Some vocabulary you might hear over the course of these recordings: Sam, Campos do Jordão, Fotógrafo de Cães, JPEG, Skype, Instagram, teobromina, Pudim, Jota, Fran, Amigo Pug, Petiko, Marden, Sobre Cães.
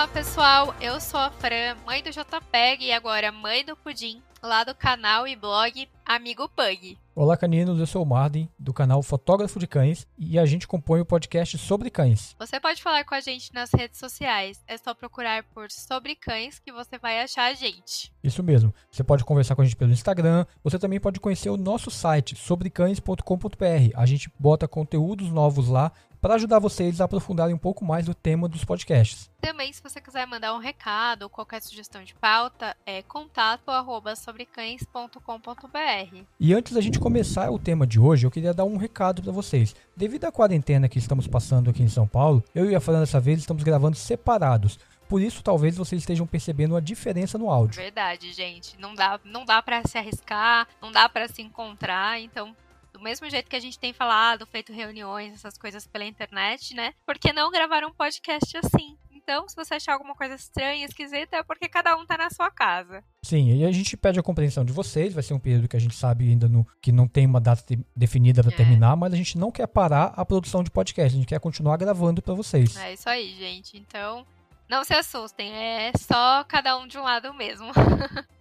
Olá pessoal, eu sou a Fran, mãe do JPEG e agora mãe do Pudim, lá do canal e blog Amigo Pug. Olá caninos, eu sou o Marden, do canal Fotógrafo de Cães, e a gente compõe o podcast Sobre Cães. Você pode falar com a gente nas redes sociais, é só procurar por Sobre Cães que você vai achar a gente. Isso mesmo, você pode conversar com a gente pelo Instagram, você também pode conhecer o nosso site, sobrecães.com.br. A gente bota conteúdos novos lá para ajudar vocês a aprofundarem um pouco mais o tema dos podcasts. Também, se você quiser mandar um recado ou qualquer sugestão de pauta, é contato@sobrecães.com.br. E antes da gente começar o tema de hoje, eu queria dar um recado para vocês. Devido à quarentena que estamos passando aqui em São Paulo, eu e a Fran dessa vez estamos gravando separados. Por isso, talvez vocês estejam percebendo a diferença no áudio. Verdade, gente. Não dá para se arriscar, não dá para se encontrar, então... Do mesmo jeito que a gente tem falado, feito reuniões, essas coisas pela internet, né? Por que não gravar um podcast assim? Então, se você achar alguma coisa estranha, esquisita, é porque cada um tá na sua casa. Sim, e a gente pede a compreensão de vocês. Vai ser um período que a gente sabe ainda que não tem uma data definida pra terminar, mas a gente não quer parar a produção de podcast. A gente quer continuar gravando pra vocês. É isso aí, gente. Então... Não se assustem, é só cada um de um lado mesmo.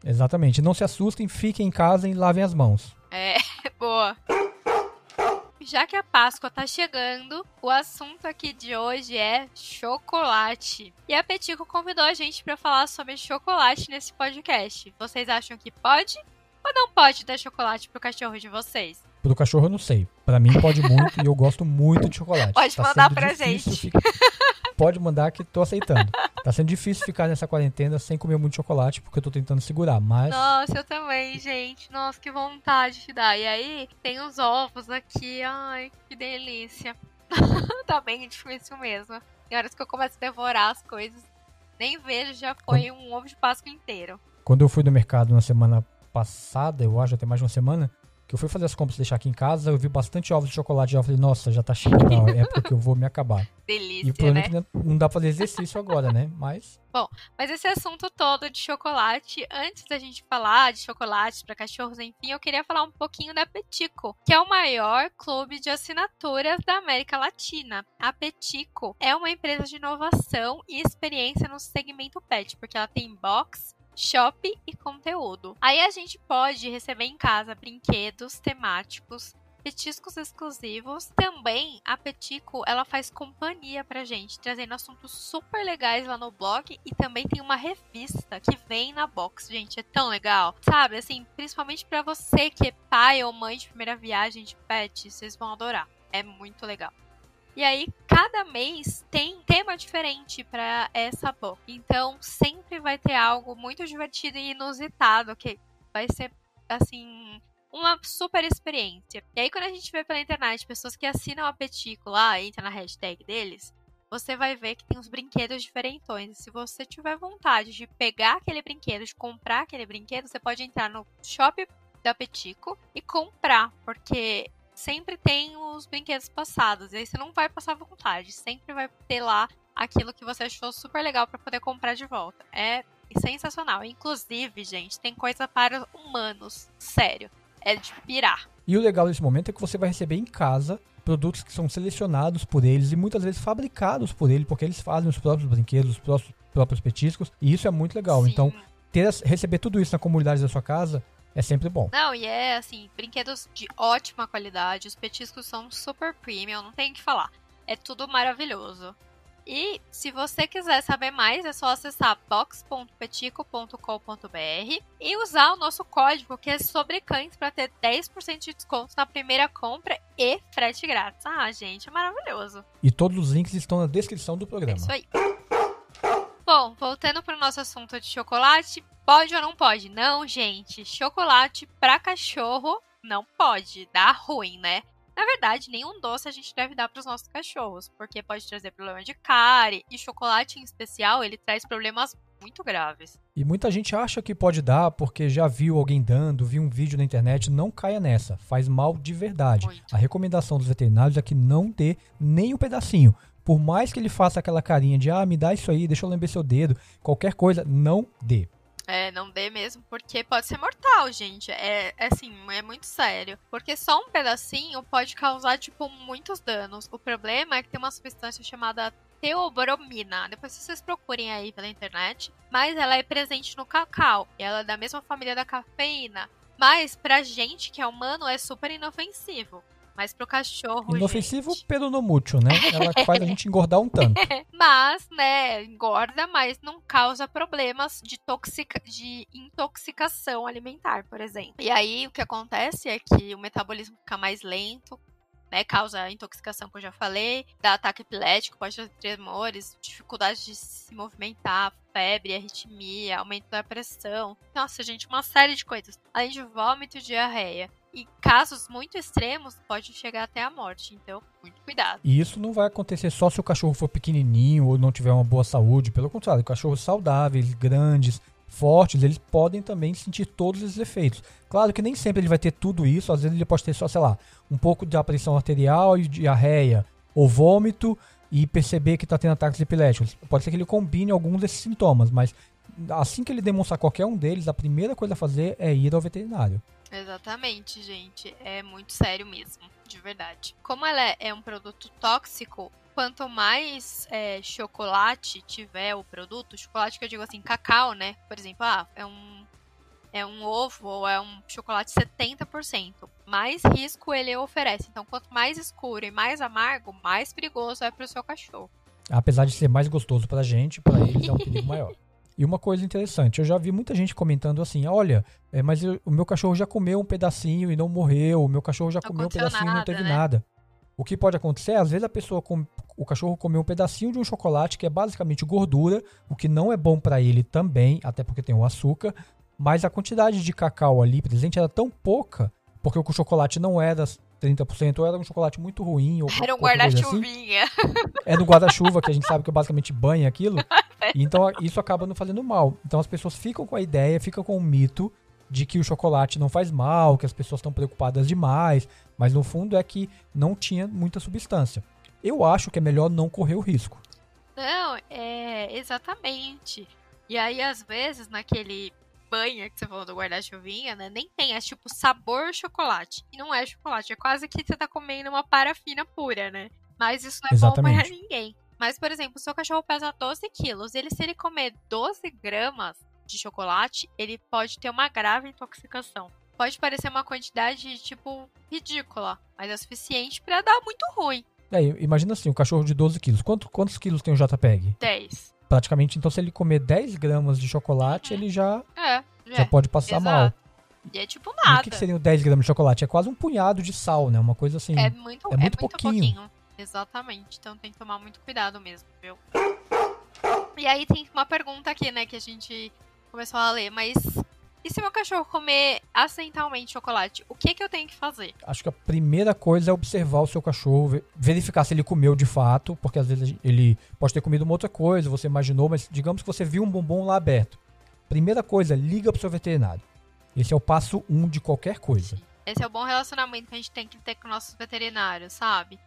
Exatamente, não se assustem, fiquem em casa e lavem as mãos. É, boa. Já que a Páscoa tá chegando, o assunto aqui de hoje é chocolate. E a Petiko convidou a gente pra falar sobre chocolate nesse podcast. Vocês acham que pode ou não pode dar chocolate pro cachorro de vocês? Pro cachorro eu não sei, pra mim pode muito e eu gosto muito de chocolate. Pode tá mandar pra gente. Pode mandar que tô aceitando. Tá sendo difícil ficar nessa quarentena sem comer muito chocolate, porque eu tô tentando segurar, mas... Nossa, eu também, gente. Nossa, que vontade de dar. E aí, tem os ovos aqui. Ai, que delícia. Tá bem difícil mesmo. Tem horas que eu começo a devorar as coisas. Nem vejo, já foi um ovo de Páscoa inteiro. Quando eu fui no mercado na semana passada, eu acho, até mais de uma semana... que eu fui fazer as compras e deixar aqui em casa, eu vi bastante ovos de chocolate, já falei, nossa, já tá cheio da época que eu vou me acabar. Delícia, e o problema é que não dá pra fazer exercício agora, né? Mas... Bom, mas esse assunto todo de chocolate, antes da gente falar de chocolate pra cachorros, enfim, eu queria falar um pouquinho da Petiko, que é o maior clube de assinaturas da América Latina. A Petiko é uma empresa de inovação e experiência no segmento pet, porque ela tem box, shopping e conteúdo. Aí a gente pode receber em casa brinquedos temáticos, petiscos exclusivos. Também a Petiko, ela faz companhia pra gente, trazendo assuntos super legais lá no blog, e também tem uma revista que vem na box, gente, é tão legal. Sabe, assim, principalmente pra você que é pai ou mãe de primeira viagem de pet, vocês vão adorar. É muito legal. E aí, cada mês tem tema diferente para essa box. Então, sempre vai ter algo muito divertido e inusitado, que vai ser, assim, uma super experiência. E aí, quando a gente vê pela internet pessoas que assinam a Petiko lá, entra na hashtag deles, você vai ver que tem uns brinquedos diferentões. Se você tiver vontade de pegar aquele brinquedo, de comprar aquele brinquedo, você pode entrar no shop da Petiko e comprar, porque... sempre tem os brinquedos passados, e aí você não vai passar vontade, sempre vai ter lá aquilo que você achou super legal para poder comprar de volta. É sensacional. Inclusive, gente, tem coisa para humanos, sério, é de pirar. E o legal desse momento é que você vai receber em casa produtos que são selecionados por eles e muitas vezes fabricados por ele, porque eles fazem os próprios brinquedos, os próprios petiscos, e isso é muito legal. Sim. Então, receber tudo isso na comunidade da sua casa é sempre bom. Não, e é assim, brinquedos de ótima qualidade, os petiscos são super premium, não tem o que falar. É tudo maravilhoso. E se você quiser saber mais, é só acessar box.petiko.com.br e usar o nosso código, que é Sobrecães, para ter 10% de desconto na primeira compra e frete grátis. Ah, gente, é maravilhoso. E todos os links estão na descrição do programa. É isso aí. Bom, voltando para o nosso assunto de chocolate, pode ou não pode? Não, gente, chocolate para cachorro não pode, dá ruim, né? Na verdade, nenhum doce a gente deve dar para os nossos cachorros, porque pode trazer problema de cárie, e chocolate em especial, ele traz problemas muito graves. E muita gente acha que pode dar porque já viu alguém dando, viu um vídeo na internet. Não caia nessa, faz mal de verdade. Muito. A recomendação dos veterinários é que não dê nem um pedacinho. Por mais que ele faça aquela carinha de, me dá isso aí, deixa eu lembrar seu dedo, qualquer coisa, não dê. É, não dê mesmo, porque pode ser mortal, gente. É assim, é muito sério. Porque só um pedacinho pode causar, tipo, muitos danos. O problema é que tem uma substância chamada teobromina. Depois vocês procurem aí pela internet. Mas ela é presente no cacau. E ela é da mesma família da cafeína. Mas pra gente que é humano é super inofensivo. Mas pro cachorro, inofensivo, gente... pelo no mútil, né? Ela faz a gente engordar um tanto. Mas, né, engorda, mas não causa problemas de intoxicação alimentar, por exemplo. E aí, o que acontece é que o metabolismo fica mais lento, né? Causa intoxicação, que eu já falei, dá ataque epilético, pode ter tremores, dificuldade de se movimentar, febre, arritmia, aumento da pressão. Nossa, gente, uma série de coisas. Além de vômito e diarreia. E casos muito extremos pode chegar até a morte, então muito cuidado. E isso não vai acontecer só se o cachorro for pequenininho ou não tiver uma boa saúde. Pelo contrário, cachorros saudáveis, grandes, fortes, eles podem também sentir todos esses efeitos. Claro que nem sempre ele vai ter tudo isso. Às vezes ele pode ter só, sei lá, um pouco de pressão arterial e diarreia ou vômito e perceber que está tendo ataques epiléticos. Pode ser que ele combine algum desses sintomas, mas assim que ele demonstrar qualquer um deles, a primeira coisa a fazer é ir ao veterinário. Exatamente, gente. É muito sério mesmo, de verdade. Como ela é um produto tóxico, quanto mais chocolate tiver o produto, chocolate que eu digo assim, cacau, né? Por exemplo, é um ovo ou é um chocolate 70%. Mais risco ele oferece. Então, quanto mais escuro e mais amargo, mais perigoso é para o seu cachorro. Apesar de ser mais gostoso para a gente, para eles é um perigo maior. E uma coisa interessante, eu já vi muita gente comentando assim, olha, mas o meu cachorro já comeu um pedacinho e não morreu, o meu cachorro já comeu um pedacinho e não teve nada. O que pode acontecer, às vezes o cachorro comeu um pedacinho de um chocolate que é basicamente gordura, o que não é bom para ele também, até porque tem o açúcar, mas a quantidade de cacau ali presente era tão pouca, porque o chocolate não era 30%, ou era um chocolate muito ruim. Ou era um guarda-chuvinha. Assim. Era um guarda-chuva, que a gente sabe que basicamente banha aquilo. Então, isso acaba não fazendo mal. Então, as pessoas ficam com a ideia, ficam com o mito de que o chocolate não faz mal, que as pessoas estão preocupadas demais. Mas, no fundo, é que não tinha muita substância. Eu acho que é melhor não correr o risco. Não, exatamente. E aí, às vezes, naquele banha que você falou do guarda-chuvinha, né? Nem tem, é tipo sabor chocolate. E não é chocolate, é quase que você tá comendo uma parafina pura, né? Mas isso não é bom pra ninguém. Mas, por exemplo, o seu cachorro pesa 12 quilos. Se ele comer 12 gramas de chocolate, ele pode ter uma grave intoxicação. Pode parecer uma quantidade, tipo, ridícula, mas é suficiente pra dar muito ruim. Imagina assim, um cachorro de 12 quilos. Quantos quilos tem o JPEG? 10. Praticamente, então, se ele comer 10 gramas de chocolate, ele já pode passar mal. E é tipo nada. E o que seriam 10 gramas de chocolate? É quase um punhado de sal, né? Uma coisa assim. É muito pouquinho. Exatamente, então tem que tomar muito cuidado mesmo, viu? E aí tem uma pergunta aqui, né, que a gente começou a ler, mas e se meu cachorro comer acidentalmente chocolate, o que eu tenho que fazer? Acho que a primeira coisa é observar o seu cachorro, verificar se ele comeu de fato, porque às vezes ele pode ter comido uma outra coisa, você imaginou, mas digamos que você viu um bombom lá aberto. Primeira coisa, liga pro seu veterinário. Esse é o passo 1 de qualquer coisa. Esse é o bom relacionamento que a gente tem que ter com nossos veterinários, sabe?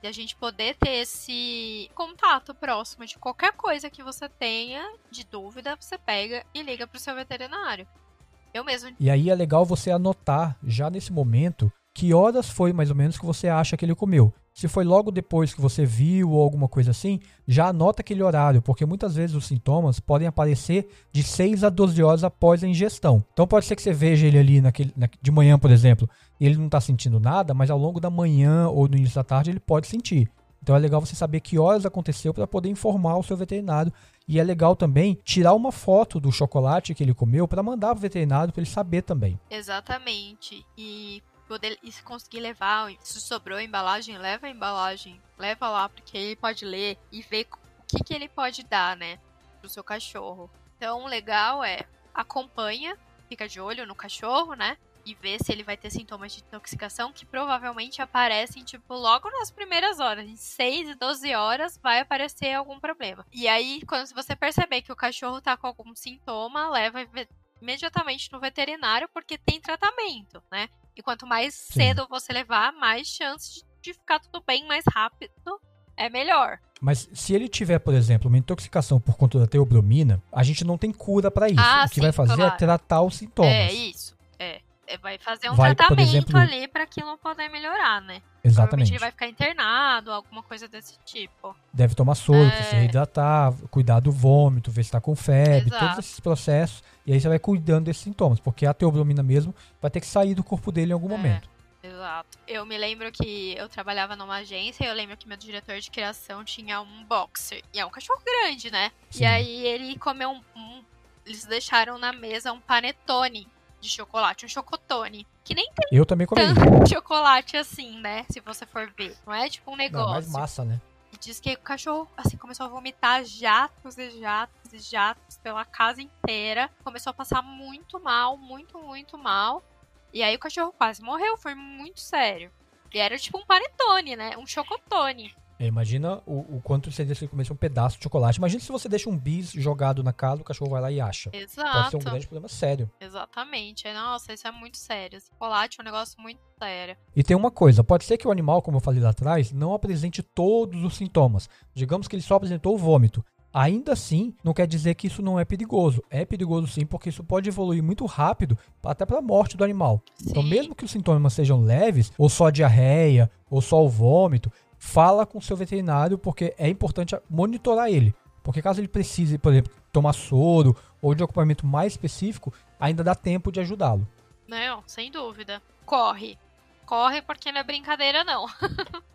E a gente poder ter esse contato próximo de qualquer coisa que você tenha de dúvida, você pega e liga pro seu veterinário. Eu mesmo. E aí é legal você anotar, já nesse momento, que horas foi mais ou menos que você acha que ele comeu. Se foi logo depois que você viu ou alguma coisa assim, já anota aquele horário, porque muitas vezes os sintomas podem aparecer de 6 a 12 horas após a ingestão. Então pode ser que você veja ele ali de manhã, por exemplo, ele não está sentindo nada, mas ao longo da manhã ou no início da tarde ele pode sentir. Então é legal você saber que horas aconteceu para poder informar o seu veterinário. E é legal também tirar uma foto do chocolate que ele comeu para mandar para o veterinário para ele saber também. Exatamente. E se conseguir levar, se sobrou a embalagem, leva lá, porque ele pode ler e ver o que ele pode dar, né, pro seu cachorro. Então, o legal é, acompanha, fica de olho no cachorro, né, e vê se ele vai ter sintomas de intoxicação, que provavelmente aparecem, tipo, logo nas primeiras horas, em 6 e 12 horas vai aparecer algum problema. E aí, quando você perceber que o cachorro tá com algum sintoma, leva imediatamente no veterinário, porque tem tratamento, né? E quanto mais cedo você levar, mais chance de ficar tudo bem, mais rápido, é melhor. Mas se ele tiver, por exemplo, uma intoxicação por conta da teobromina, a gente não tem cura para isso. O que vai fazer é tratar os sintomas. É, isso. É. vai fazer um tratamento, por exemplo, ali para aquilo poder melhorar, né? Exatamente. Ele vai ficar internado, alguma coisa desse tipo. Deve tomar soro para se reidratar, cuidar do vômito, ver se está com febre, todos esses processos. E aí você vai cuidando desses sintomas, porque a teobromina mesmo vai ter que sair do corpo dele em algum momento. Exato. Eu me lembro que eu trabalhava numa agência e eu lembro que meu diretor de criação tinha um boxer. E é um cachorro grande, né? Sim. E aí ele comeu eles deixaram na mesa um panetone de chocolate, um chocotone. Que nem tem eu também comi tanto chocolate assim, né? Se você for ver. Não é tipo um negócio. Não, é mais massa, né? E diz que o cachorro, assim, começou a vomitar jatos e jatos e jatos pela casa inteira. Começou a passar muito mal, muito, muito mal. E aí o cachorro quase morreu, foi muito sério. E era tipo um panetone, né? Um chocotone. Imagina o quanto você deixa ele comer um pedaço de chocolate. Imagina se você deixa um bis jogado na casa, o cachorro vai lá e acha. Exato. Pode ser um grande problema sério. Exatamente. Nossa, isso é muito sério. Esse chocolate é um negócio muito sério. E tem uma coisa. Pode ser que o animal, como eu falei lá atrás, não apresente todos os sintomas. Digamos que ele só apresentou o vômito. Ainda assim, não quer dizer que isso não é perigoso. É perigoso sim, porque isso pode evoluir muito rápido até para a morte do animal. Sim. Então, mesmo que os sintomas sejam leves, ou só a diarreia, ou só o vômito, fala com o seu veterinário, porque é importante monitorar ele. Porque caso ele precise, por exemplo, tomar soro ou de acompanhamento mais específico, ainda dá tempo de ajudá-lo. Não, sem dúvida. Corre. Corre porque não é brincadeira, não.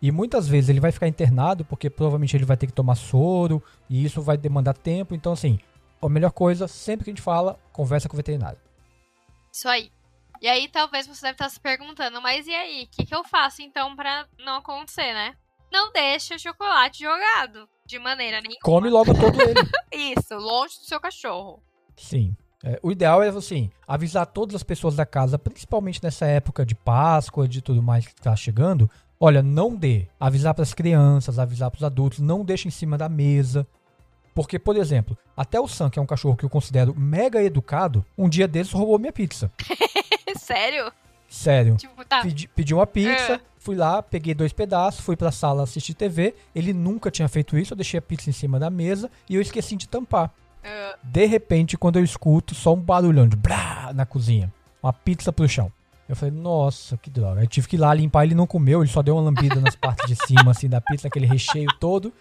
E muitas vezes ele vai ficar internado porque provavelmente ele vai ter que tomar soro e isso vai demandar tempo. Então, assim, a melhor coisa, sempre que a gente fala, conversa com o veterinário. Isso aí. E aí, talvez você deve estar se perguntando, mas e aí? O que eu faço, então, pra não acontecer, né? Não deixa o chocolate jogado de maneira nenhuma. Come logo todo ele. Isso, longe do seu cachorro. Sim. O ideal é, assim, avisar todas as pessoas da casa, principalmente nessa época de Páscoa, de tudo mais que está chegando. Olha, não dê. Avisar para as crianças, avisar para os adultos, não deixe em cima da mesa. Porque, por exemplo, até o Sam, que é um cachorro que eu considero mega educado, um dia desses roubou minha pizza. Sério? Sério. Tipo, tá. Pedi uma pizza, fui lá, peguei 2 pedaços, fui pra sala assistir TV. Ele nunca tinha feito isso, eu deixei a pizza em cima da mesa e eu esqueci de tampar. De repente, quando eu escuto só um barulhão de brá na cozinha, uma pizza pro chão. Eu falei, nossa, que droga. Eu tive que ir lá limpar, ele não comeu, ele só deu uma lambida nas partes de cima, assim, da pizza, aquele recheio todo.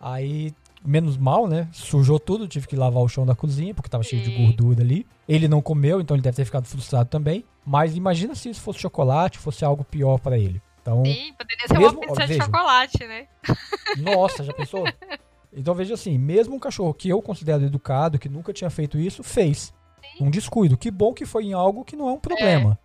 Aí, menos mal, né? Sujou tudo, tive que lavar o chão da cozinha, porque tava cheio de gordura ali. Ele não comeu, então ele deve ter ficado frustrado também. Mas imagina se isso fosse chocolate, fosse algo pior pra ele. Então, sim, poderia ser mesmo, uma pizza de chocolate, né? Nossa, já pensou? Então veja assim, mesmo um cachorro que eu considero educado, que nunca tinha feito isso, fez. Sim. Um descuido. Que bom que foi em algo que não é um problema.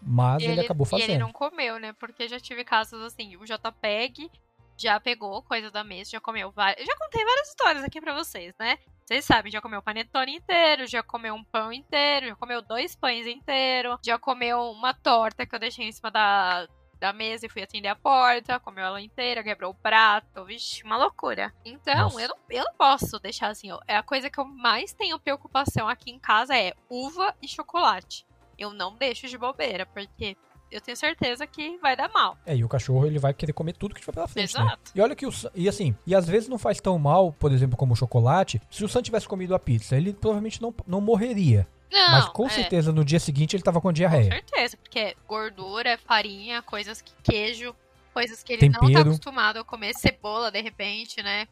Mas ele acabou fazendo. E ele não comeu, né? Porque já tive casos assim, o JPEG já pegou coisa da mesa, já comeu várias... Eu já contei várias histórias aqui pra vocês, né? Vocês sabem, já comeu panetone inteiro, já comeu um pão inteiro, já comeu 2 pães inteiros, já comeu uma torta que eu deixei em cima da mesa e fui atender a porta, comeu ela inteira, quebrou o prato, vixe, uma loucura. Então, eu não posso deixar assim, ó, a coisa que eu mais tenho preocupação aqui em casa é uva e chocolate. Eu não deixo de bobeira, porque eu tenho certeza que vai dar mal. E o cachorro, ele vai querer comer tudo que tiver pela frente, exato. Né? E olha que e às vezes não faz tão mal, por exemplo, como o chocolate, se o Sam tivesse comido a pizza, ele provavelmente não morreria. Não, mas com certeza no dia seguinte ele tava com diarreia. Com certeza, porque é gordura, farinha, queijo, coisas que ele tempero. Não tá acostumado a comer, cebola de repente, né?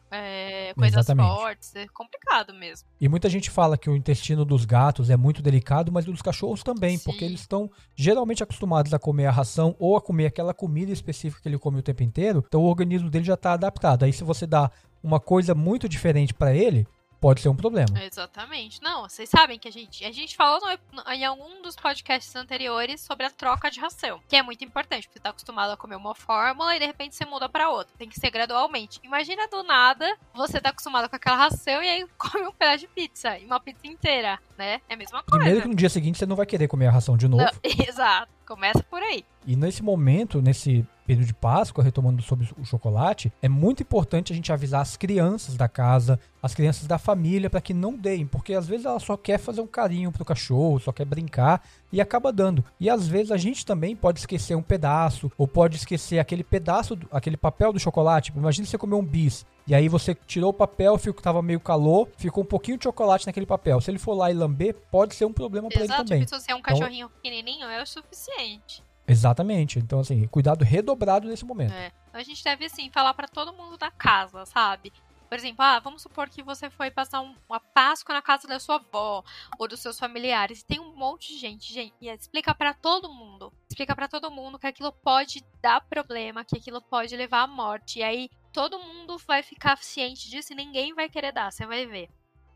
Coisas exatamente. Fortes, é complicado mesmo. E muita gente fala que o intestino dos gatos é muito delicado, mas o dos cachorros também, sim. Porque eles estão geralmente acostumados a comer a ração ou a comer aquela comida específica que ele come o tempo inteiro, então o organismo dele já tá adaptado. Aí se você dá uma coisa muito diferente pra ele, pode ser um problema. Exatamente. Não, vocês sabem que a gente falou em algum dos podcasts anteriores sobre a troca de ração, que é muito importante, porque você tá acostumado a comer uma fórmula e de repente você muda para outra. Tem que ser gradualmente. Imagina do nada, você tá acostumado com aquela ração e aí come um pedaço de pizza, e uma pizza inteira, né? É a mesma coisa. Primeiro que no dia seguinte você não vai querer comer a ração de novo. Não, exato. Começa por aí. E nesse momento, nesse período de Páscoa, retomando sobre o chocolate, é muito importante a gente avisar as crianças da casa, as crianças da família, para que não deem, porque às vezes ela só quer fazer um carinho pro cachorro, só quer brincar e acaba dando. E às vezes a gente também pode esquecer um pedaço, ou pode esquecer aquele pedaço, aquele papel do chocolate. Imagina você comer um bis, e aí você tirou o papel, tava meio calor, ficou um pouquinho de chocolate naquele papel. Se ele for lá e lamber, pode ser um problema para ele também. Exato, se você é um cachorrinho pequenininho, é o suficiente. Exatamente. Então, assim, cuidado redobrado nesse momento. É. A gente deve, assim, falar pra todo mundo da casa, sabe? Por exemplo, vamos supor que você foi passar uma Páscoa na casa da sua avó ou dos seus familiares. Tem um monte de gente, e explica pra todo mundo. Explica pra todo mundo que aquilo pode dar problema, que aquilo pode levar à morte. E aí, todo mundo vai ficar ciente disso e ninguém vai querer dar, você vai ver.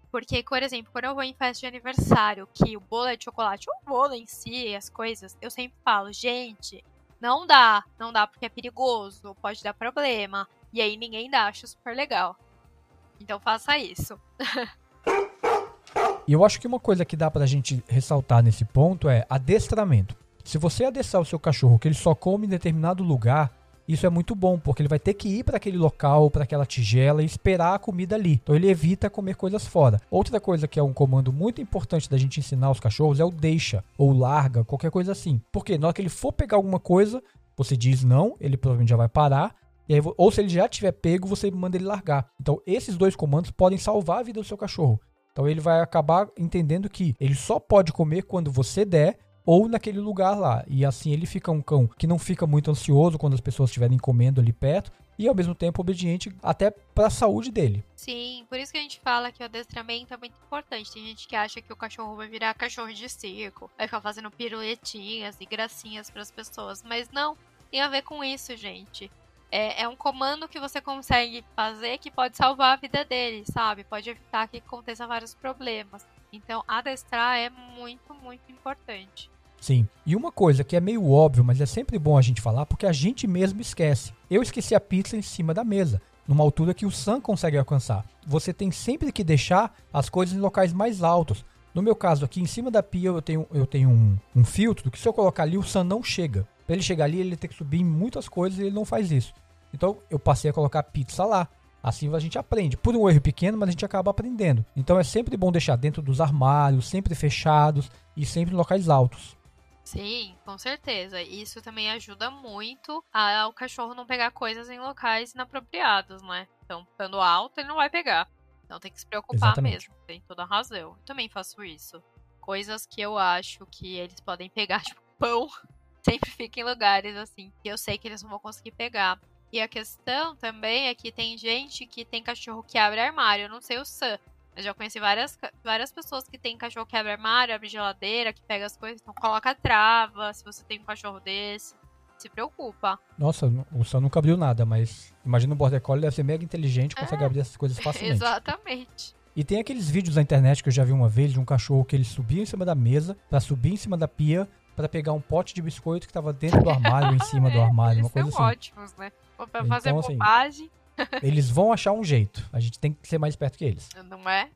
Porque, por exemplo, quando eu vou em festa de aniversário, que o bolo é de chocolate, ou o bolo em si, as coisas, eu sempre falo, gente, não dá porque é perigoso, pode dar problema. E aí ninguém dá, acha super legal. Então faça isso. E eu acho que uma coisa que dá pra gente ressaltar nesse ponto é adestramento. Se você adestrar o seu cachorro que ele só come em determinado lugar, isso é muito bom, porque ele vai ter que ir para aquele local, para aquela tigela e esperar a comida ali. Então ele evita comer coisas fora. Outra coisa que é um comando muito importante da gente ensinar aos cachorros é o deixa ou larga, qualquer coisa assim. Porque na hora que ele for pegar alguma coisa, você diz não, ele provavelmente já vai parar. E aí, ou se ele já tiver pego, você manda ele largar. Então esses dois comandos podem salvar a vida do seu cachorro. Então ele vai acabar entendendo que ele só pode comer quando você der, ou naquele lugar lá, e assim ele fica um cão que não fica muito ansioso quando as pessoas estiverem comendo ali perto, e ao mesmo tempo obediente até para a saúde dele. Sim, por isso que a gente fala que o adestramento é muito importante. Tem gente que acha que o cachorro vai virar cachorro de circo, vai ficar fazendo piruetinhas e gracinhas para as pessoas, mas não tem a ver com isso, gente. É um comando que você consegue fazer que pode salvar a vida dele, sabe? Pode evitar que aconteça vários problemas. Então adestrar é muito, muito importante. Sim, e uma coisa que é meio óbvio, mas é sempre bom a gente falar, porque a gente mesmo esquece. Eu esqueci a pizza em cima da mesa, numa altura que o Sam consegue alcançar. Você tem sempre que deixar as coisas em locais mais altos. No meu caso aqui, em cima da pia, eu tenho um filtro, que se eu colocar ali, o Sam não chega. Para ele chegar ali, ele tem que subir em muitas coisas e ele não faz isso. Então, eu passei a colocar a pizza lá. Assim a gente aprende, por um erro pequeno, mas a gente acaba aprendendo. Então é sempre bom deixar dentro dos armários, sempre fechados e sempre em locais altos. Sim, com certeza. Isso também ajuda muito ao cachorro não pegar coisas em locais inapropriados, né? Então, estando alto, ele não vai pegar. Então tem que se preocupar. Exatamente. Mesmo, tem toda a razão. Eu também faço isso. Coisas que eu acho que eles podem pegar, tipo pão, sempre fica em lugares assim que eu sei que eles não vão conseguir pegar. E a questão também é que tem gente que tem cachorro que abre armário. Eu não sei o Sam, mas já conheci várias pessoas que tem cachorro que abre armário, abre geladeira, que pega as coisas, então coloca trava. Se você tem um cachorro desse, se preocupa. Nossa, o Sam nunca abriu nada, mas imagina o Border Collie deve ser mega inteligente, consegue abrir essas coisas facilmente. Exatamente. E tem aqueles vídeos na internet que eu já vi uma vez de um cachorro que ele subia em cima da mesa, pra subir em cima da pia, pra pegar um pote de biscoito que tava dentro do armário, em cima do armário, uma coisa assim. Eles são ótimos, né? Pra fazer então, bobagem. Assim, eles vão achar um jeito. A gente tem que ser mais esperto que eles. Não é?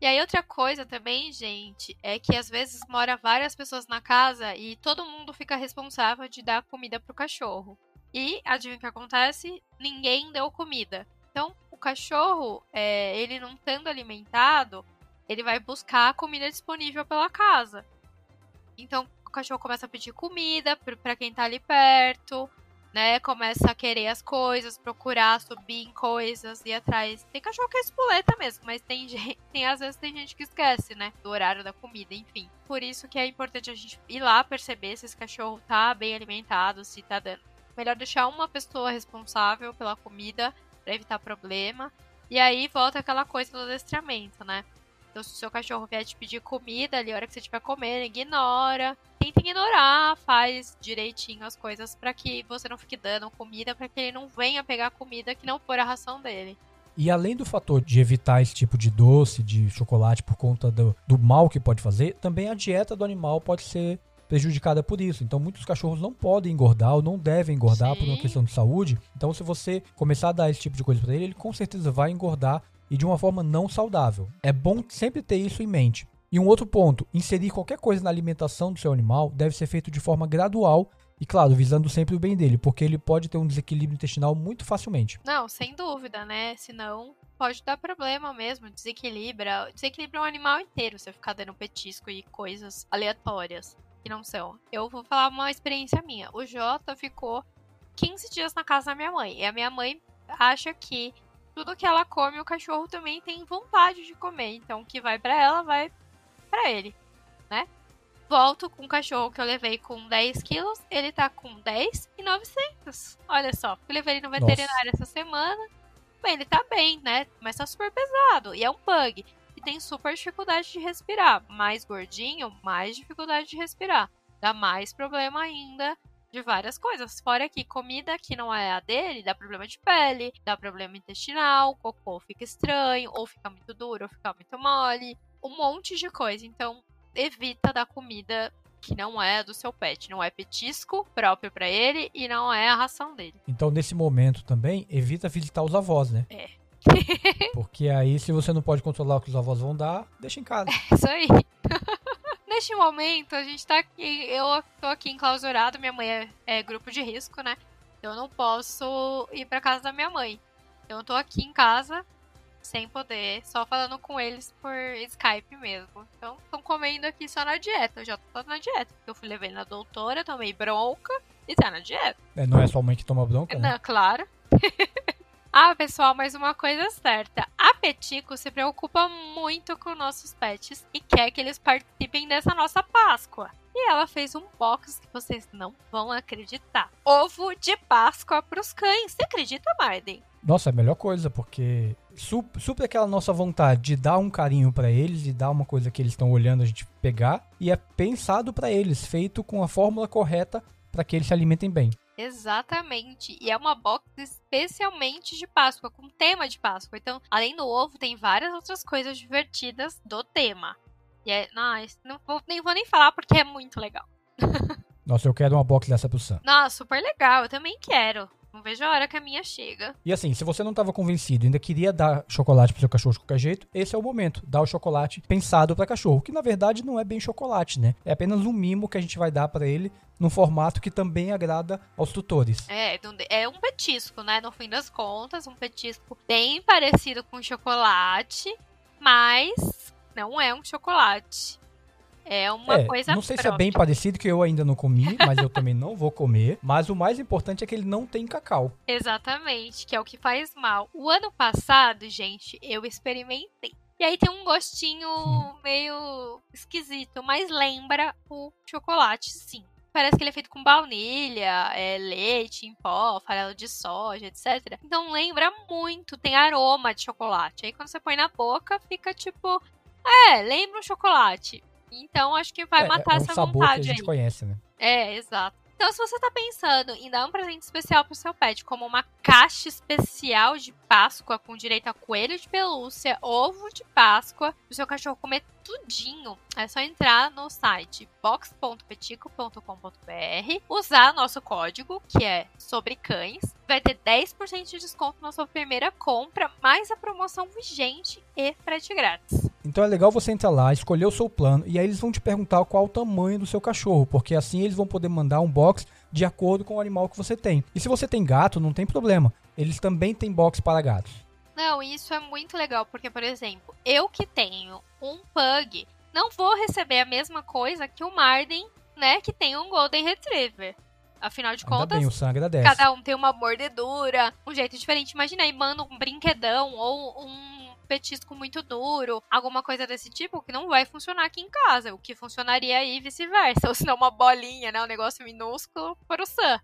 E aí outra coisa também, gente, é que às vezes mora várias pessoas na casa e todo mundo fica responsável de dar comida pro cachorro. E, adivinha o que acontece? Ninguém deu comida. Então, o cachorro, ele não estando alimentado, ele vai buscar a comida disponível pela casa. Então, o cachorro começa a pedir comida pra quem tá ali perto, né? Começa a querer as coisas, procurar, subir em coisas, ir atrás. Tem cachorro que é espoleta mesmo, mas às vezes tem gente que esquece, né? Do horário da comida, enfim. Por isso que é importante a gente ir lá perceber se esse cachorro tá bem alimentado, se tá dando. Melhor deixar uma pessoa responsável pela comida pra evitar problema. E aí volta aquela coisa do adestramento, né? Então, se o seu cachorro vier te pedir comida ali, a hora que você estiver comendo, ignora. Tenta ignorar, faz direitinho as coisas pra que você não fique dando comida, pra que ele não venha pegar comida que não for a ração dele. E além do fator de evitar esse tipo de doce, de chocolate, por conta do mal que pode fazer, também a dieta do animal pode ser prejudicada por isso. Então, muitos cachorros não podem engordar ou não devem engordar. Sim. Por uma questão de saúde. Então, se você começar a dar esse tipo de coisa pra ele, ele com certeza vai engordar. E de uma forma não saudável. É bom sempre ter isso em mente. E um outro ponto, inserir qualquer coisa na alimentação do seu animal deve ser feito de forma gradual E claro, visando sempre o bem dele, porque ele pode ter um desequilíbrio intestinal muito facilmente. Não, sem dúvida, né? Senão pode dar problema mesmo, desequilibra um animal inteiro, você ficar dando petisco e coisas aleatórias que não são. Eu vou falar uma experiência minha. O Jota ficou 15 dias na casa da minha mãe, e a minha mãe acha que tudo que ela come, o cachorro também tem vontade de comer, então o que vai pra ela, vai pra ele, né? Volto com um cachorro que eu levei com 10 quilos, ele tá com 10,900, olha só, eu levei ele no veterinário essa semana, bem, ele tá bem, né, mas tá super pesado, e é um pug, e tem super dificuldade de respirar, mais gordinho, mais dificuldade de respirar, dá mais problema ainda, de várias coisas, fora que comida que não é a dele, dá problema de pele, dá problema intestinal, cocô fica estranho, ou fica muito duro, ou fica muito mole, um monte de coisa, então evita dar comida que não é do seu pet, não é petisco próprio pra ele e não é a ração dele. Então nesse momento também, evita visitar os avós, né? É. Porque aí se você não pode controlar o que os avós vão dar, deixa em casa. É isso aí. Neste momento, a gente tá aqui, eu tô aqui enclausurado, minha mãe é grupo de risco, né? Eu não posso ir pra casa da minha mãe. Então eu tô aqui em casa, sem poder, só falando com eles por Skype mesmo. Então, estão comendo aqui só na dieta, eu já tô na dieta. Eu fui levar ele na doutora, tomei bronca e tá na dieta. É, não é sua mãe que toma bronca, né? Não, claro. Ah, pessoal, mas uma coisa certa. A Petiko se preocupa muito com nossos pets e quer que eles participem dessa nossa Páscoa. E ela fez um box que vocês não vão acreditar. Ovo de Páscoa pros cães. Você acredita, Marden? Nossa, é a melhor coisa, porque supre aquela nossa vontade de dar um carinho pra eles, de dar uma coisa que eles estão olhando a gente pegar. E é pensado pra eles, feito com a fórmula correta pra que eles se alimentem bem. Exatamente, e é uma box especialmente de Páscoa, com tema de Páscoa. Então, além do ovo, tem várias outras coisas divertidas do tema. E é, não vou nem falar porque é muito legal. Nossa, eu quero uma box dessa pro Sam. Nossa, super legal, eu também quero. Não vejo a hora que a minha chega. E assim, se você não estava convencido e ainda queria dar chocolate pro seu cachorro de qualquer jeito, esse é o momento. Dar o chocolate pensado para cachorro, que na verdade não é bem chocolate, né? É apenas um mimo que a gente vai dar para ele num formato que também agrada aos tutores. É um petisco, né? No fim das contas, um petisco bem parecido com chocolate, mas não é um chocolate. É uma coisa não sei própria. Se é bem parecido, que eu ainda não comi, mas eu também não vou comer. Mas o mais importante é que ele não tem cacau. Exatamente, que é o que faz mal. O ano passado, gente, eu experimentei. E aí tem um gostinho meio esquisito, mas lembra o chocolate, sim. Parece que ele é feito com baunilha, leite em pó, farelo de soja, etc. Então lembra muito, tem aroma de chocolate. Aí quando você põe na boca, fica tipo... lembra um chocolate. Então, acho que vai matar essa vontade aí. É um sabor que a gente conhece, né? É, exato. Então, se você tá pensando em dar um presente especial pro seu pet, como uma caixa especial de Páscoa com direito a coelho de pelúcia, ovo de Páscoa, pro seu cachorro comer tudinho, é só entrar no site box.petico.com.br, usar nosso código, que é Sobre Cães, vai ter 10% de desconto na sua primeira compra, mais a promoção vigente e frete grátis. Então é legal você entrar lá, escolher o seu plano, e aí eles vão te perguntar qual o tamanho do seu cachorro, porque assim eles vão poder mandar um box de acordo com o animal que você tem. E se você tem gato, não tem problema, eles também têm box para gatos. Não, isso é muito legal, porque, por exemplo, eu que tenho um pug, não vou receber a mesma coisa que o Marden, né, que tem um Golden Retriever. Afinal de contas, bem, o sangue agradece. Cada um tem uma mordedura, um jeito diferente. Imagina aí, manda um brinquedão ou um petisco muito duro, alguma coisa desse tipo, que não vai funcionar aqui em casa, o que funcionaria aí vice-versa, ou se não uma bolinha, né, um negócio minúsculo para o Sam.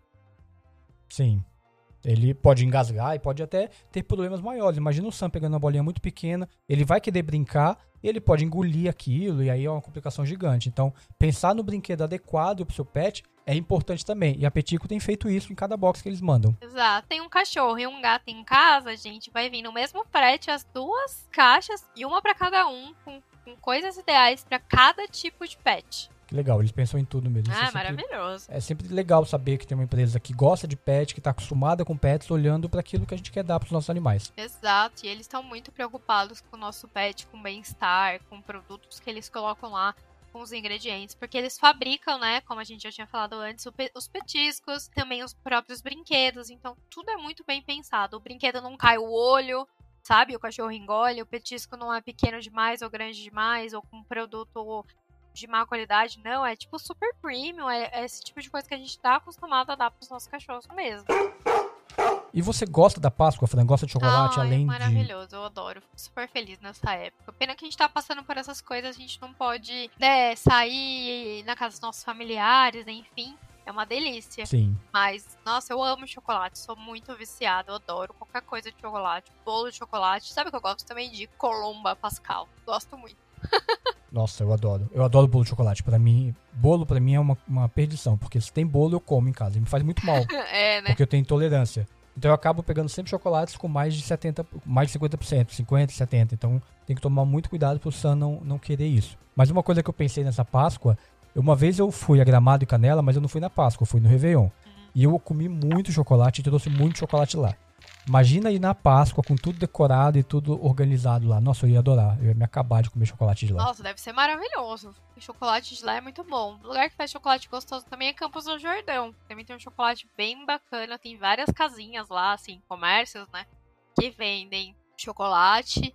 Sim, ele pode engasgar e pode até ter problemas maiores. Imagina o Sam pegando uma bolinha muito pequena, ele vai querer brincar, ele pode engolir aquilo e aí é uma complicação gigante. Então, pensar no brinquedo adequado para o seu pet é importante também. E a Petiko tem feito isso em cada box que eles mandam. Exato. Tem um cachorro e um gato em casa, gente, vai vir no mesmo frete as duas caixas e uma pra cada um, com coisas ideais pra cada tipo de pet. Que legal, eles pensam em tudo mesmo. Ah, maravilhoso. É sempre legal saber que tem uma empresa que gosta de pet, que tá acostumada com pets, olhando pra aquilo que a gente quer dar pros nossos animais. Exato, e eles estão muito preocupados com o nosso pet, com o bem-estar, com produtos que eles colocam lá. com os ingredientes, porque eles fabricam, né, como a gente já tinha falado antes, os petiscos, também os próprios brinquedos, então tudo é muito bem pensado. O brinquedo não cai o olho, sabe? O cachorro engole, o petisco não é pequeno demais ou grande demais, ou com produto de má qualidade, não, é tipo super premium, é esse tipo de coisa que a gente tá acostumado a dar pros nossos cachorros mesmo. E você gosta da Páscoa, Fran? Gosta de chocolate além de... maravilhoso, eu adoro. Fico super feliz nessa época. Pena que a gente tá passando por essas coisas, a gente não pode, né, sair na casa dos nossos familiares, enfim. É uma delícia. Sim. Mas, nossa, eu amo chocolate, sou muito viciada, eu adoro qualquer coisa de chocolate, bolo de chocolate. Sabe o que eu gosto também? De colomba pascal. Gosto muito. Nossa, eu adoro. Eu adoro bolo de chocolate. Pra mim, bolo pra mim é uma perdição, porque se tem bolo, eu como em casa. E me faz muito mal. É, né? Porque eu tenho intolerância. Então eu acabo pegando sempre chocolates com mais de 70%, mais de 50%, 50%, 70%. Então tem que tomar muito cuidado pro Sam não querer isso. Mas uma coisa que eu pensei nessa Páscoa, uma vez eu fui a Gramado e Canela, mas eu não fui na Páscoa, eu fui no Réveillon. Uhum. E eu comi muito chocolate, e trouxe muito chocolate lá. Imagina ir na Páscoa com tudo decorado e tudo organizado lá. Nossa, eu ia adorar. Eu ia me acabar de comer chocolate de lá. Nossa, deve ser maravilhoso. O chocolate de lá é muito bom. O lugar que faz chocolate gostoso também é Campos do Jordão. Também tem um chocolate bem bacana. Tem várias casinhas lá, assim, comércios, né? Que vendem chocolate.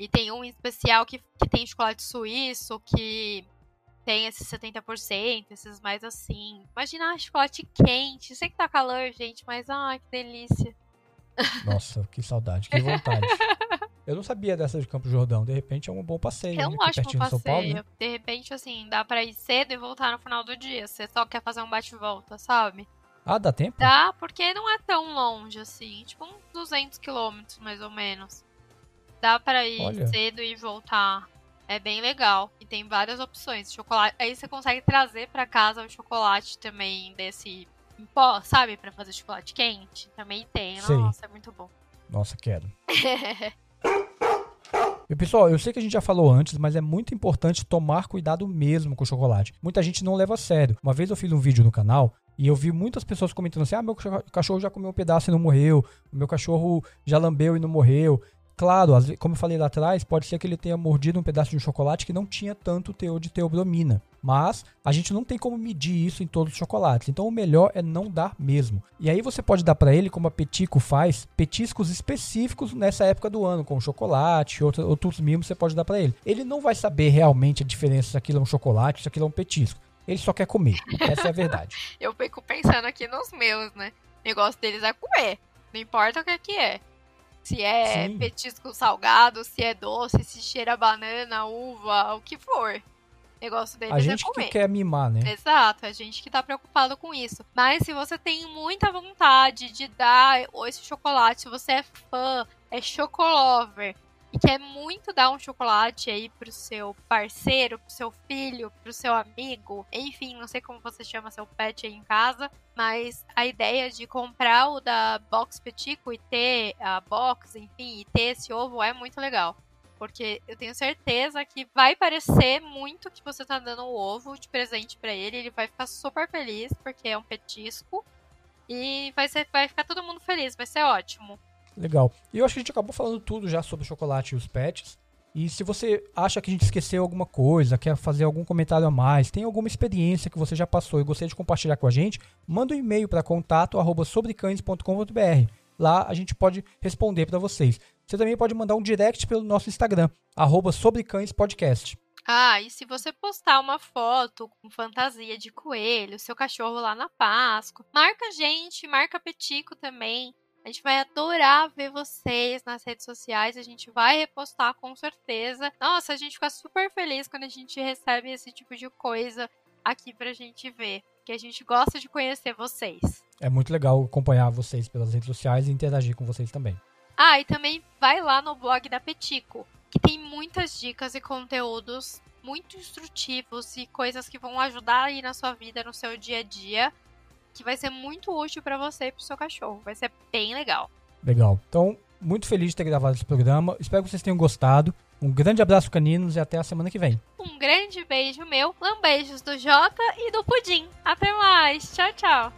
E tem um especial que tem chocolate suíço, que tem esses 70%, esses mais assim. Imagina chocolate quente. Sei que tá calor, gente, mas ai, que delícia. Nossa, que saudade, que vontade. Eu não sabia dessa de Campo Jordão. De repente é um bom passeio. É um ótimo passeio. São Paulo, né? De repente, assim, dá pra ir cedo e voltar no final do dia. Você só quer fazer um bate-volta, sabe? Ah, dá tempo? Dá, porque não é tão longe, assim. Tipo uns 200 quilômetros, mais ou menos. Dá pra ir cedo e voltar. É bem legal. E tem várias opções. Chocolate. Aí você consegue trazer pra casa o chocolate também desse... em pó, sabe? Pra fazer chocolate quente. Também tem. Nossa, sei. É muito bom. Nossa, quero. E pessoal, eu sei que a gente já falou antes, mas é muito importante tomar cuidado mesmo com o chocolate. Muita gente não leva a sério. Uma vez eu fiz um vídeo no canal e eu vi muitas pessoas comentando assim, ah, meu cachorro já comeu um pedaço e não morreu. Meu cachorro já lambeu e não morreu. Claro, como eu falei lá atrás, pode ser que ele tenha mordido um pedaço de chocolate que não tinha tanto teor de teobromina. Mas a gente não tem como medir isso em todos os chocolates. Então o melhor é não dar mesmo. E aí você pode dar para ele, como a Petiko faz, petiscos específicos nessa época do ano, como chocolate, outros mimos você pode dar para ele. Ele não vai saber realmente a diferença se aquilo é um chocolate, se aquilo é um petisco. Ele só quer comer. Essa é a verdade. Eu fico pensando aqui nos meus, né? O negócio deles é comer. Não importa o que é. Se é Sim. petisco salgado, se é doce, se cheira banana, uva, o que for. O negócio deles é comer. A gente que quer mimar, né? Exato, a gente que tá preocupado com isso. Mas se você tem muita vontade de dar esse chocolate, se você é fã, é chocolover, e quer muito dar um chocolate aí pro seu parceiro, pro seu filho, pro seu amigo, enfim, não sei como você chama seu pet aí em casa, mas a ideia de comprar o da Box Petiko e ter a box, enfim, e ter esse ovo é muito legal. Porque eu tenho certeza que vai parecer muito que você tá dando o ovo de presente pra ele, ele vai ficar super feliz, porque é um petisco, e vai ficar todo mundo feliz, vai ser ótimo. Legal. E eu acho que a gente acabou falando tudo já sobre o chocolate e os pets. E se você acha que a gente esqueceu alguma coisa, quer fazer algum comentário a mais, tem alguma experiência que você já passou e gostaria de compartilhar com a gente, manda um e-mail para contato@sobrecães.com.br. Lá a gente pode responder para vocês. Você também pode mandar um direct pelo nosso Instagram, @sobrecãespodcast. Ah, e se você postar uma foto com fantasia de coelho, seu cachorro lá na Páscoa, marca a gente, marca Petiko também. A gente vai adorar ver vocês nas redes sociais, a gente vai repostar com certeza. Nossa, a gente fica super feliz quando a gente recebe esse tipo de coisa aqui pra gente ver, porque a gente gosta de conhecer vocês. É muito legal acompanhar vocês pelas redes sociais e interagir com vocês também. Ah, e também vai lá no blog da Petiko, que tem muitas dicas e conteúdos muito instrutivos e coisas que vão ajudar aí na sua vida, no seu dia a dia, que vai ser muito útil pra você e pro seu cachorro. Vai ser bem legal. Legal. Então, muito feliz de ter gravado esse programa. Espero que vocês tenham gostado. Um grande abraço, caninos, e até a semana que vem. Um grande beijo meu. Lambeijos do Jota e do Pudim. Até mais. Tchau, tchau.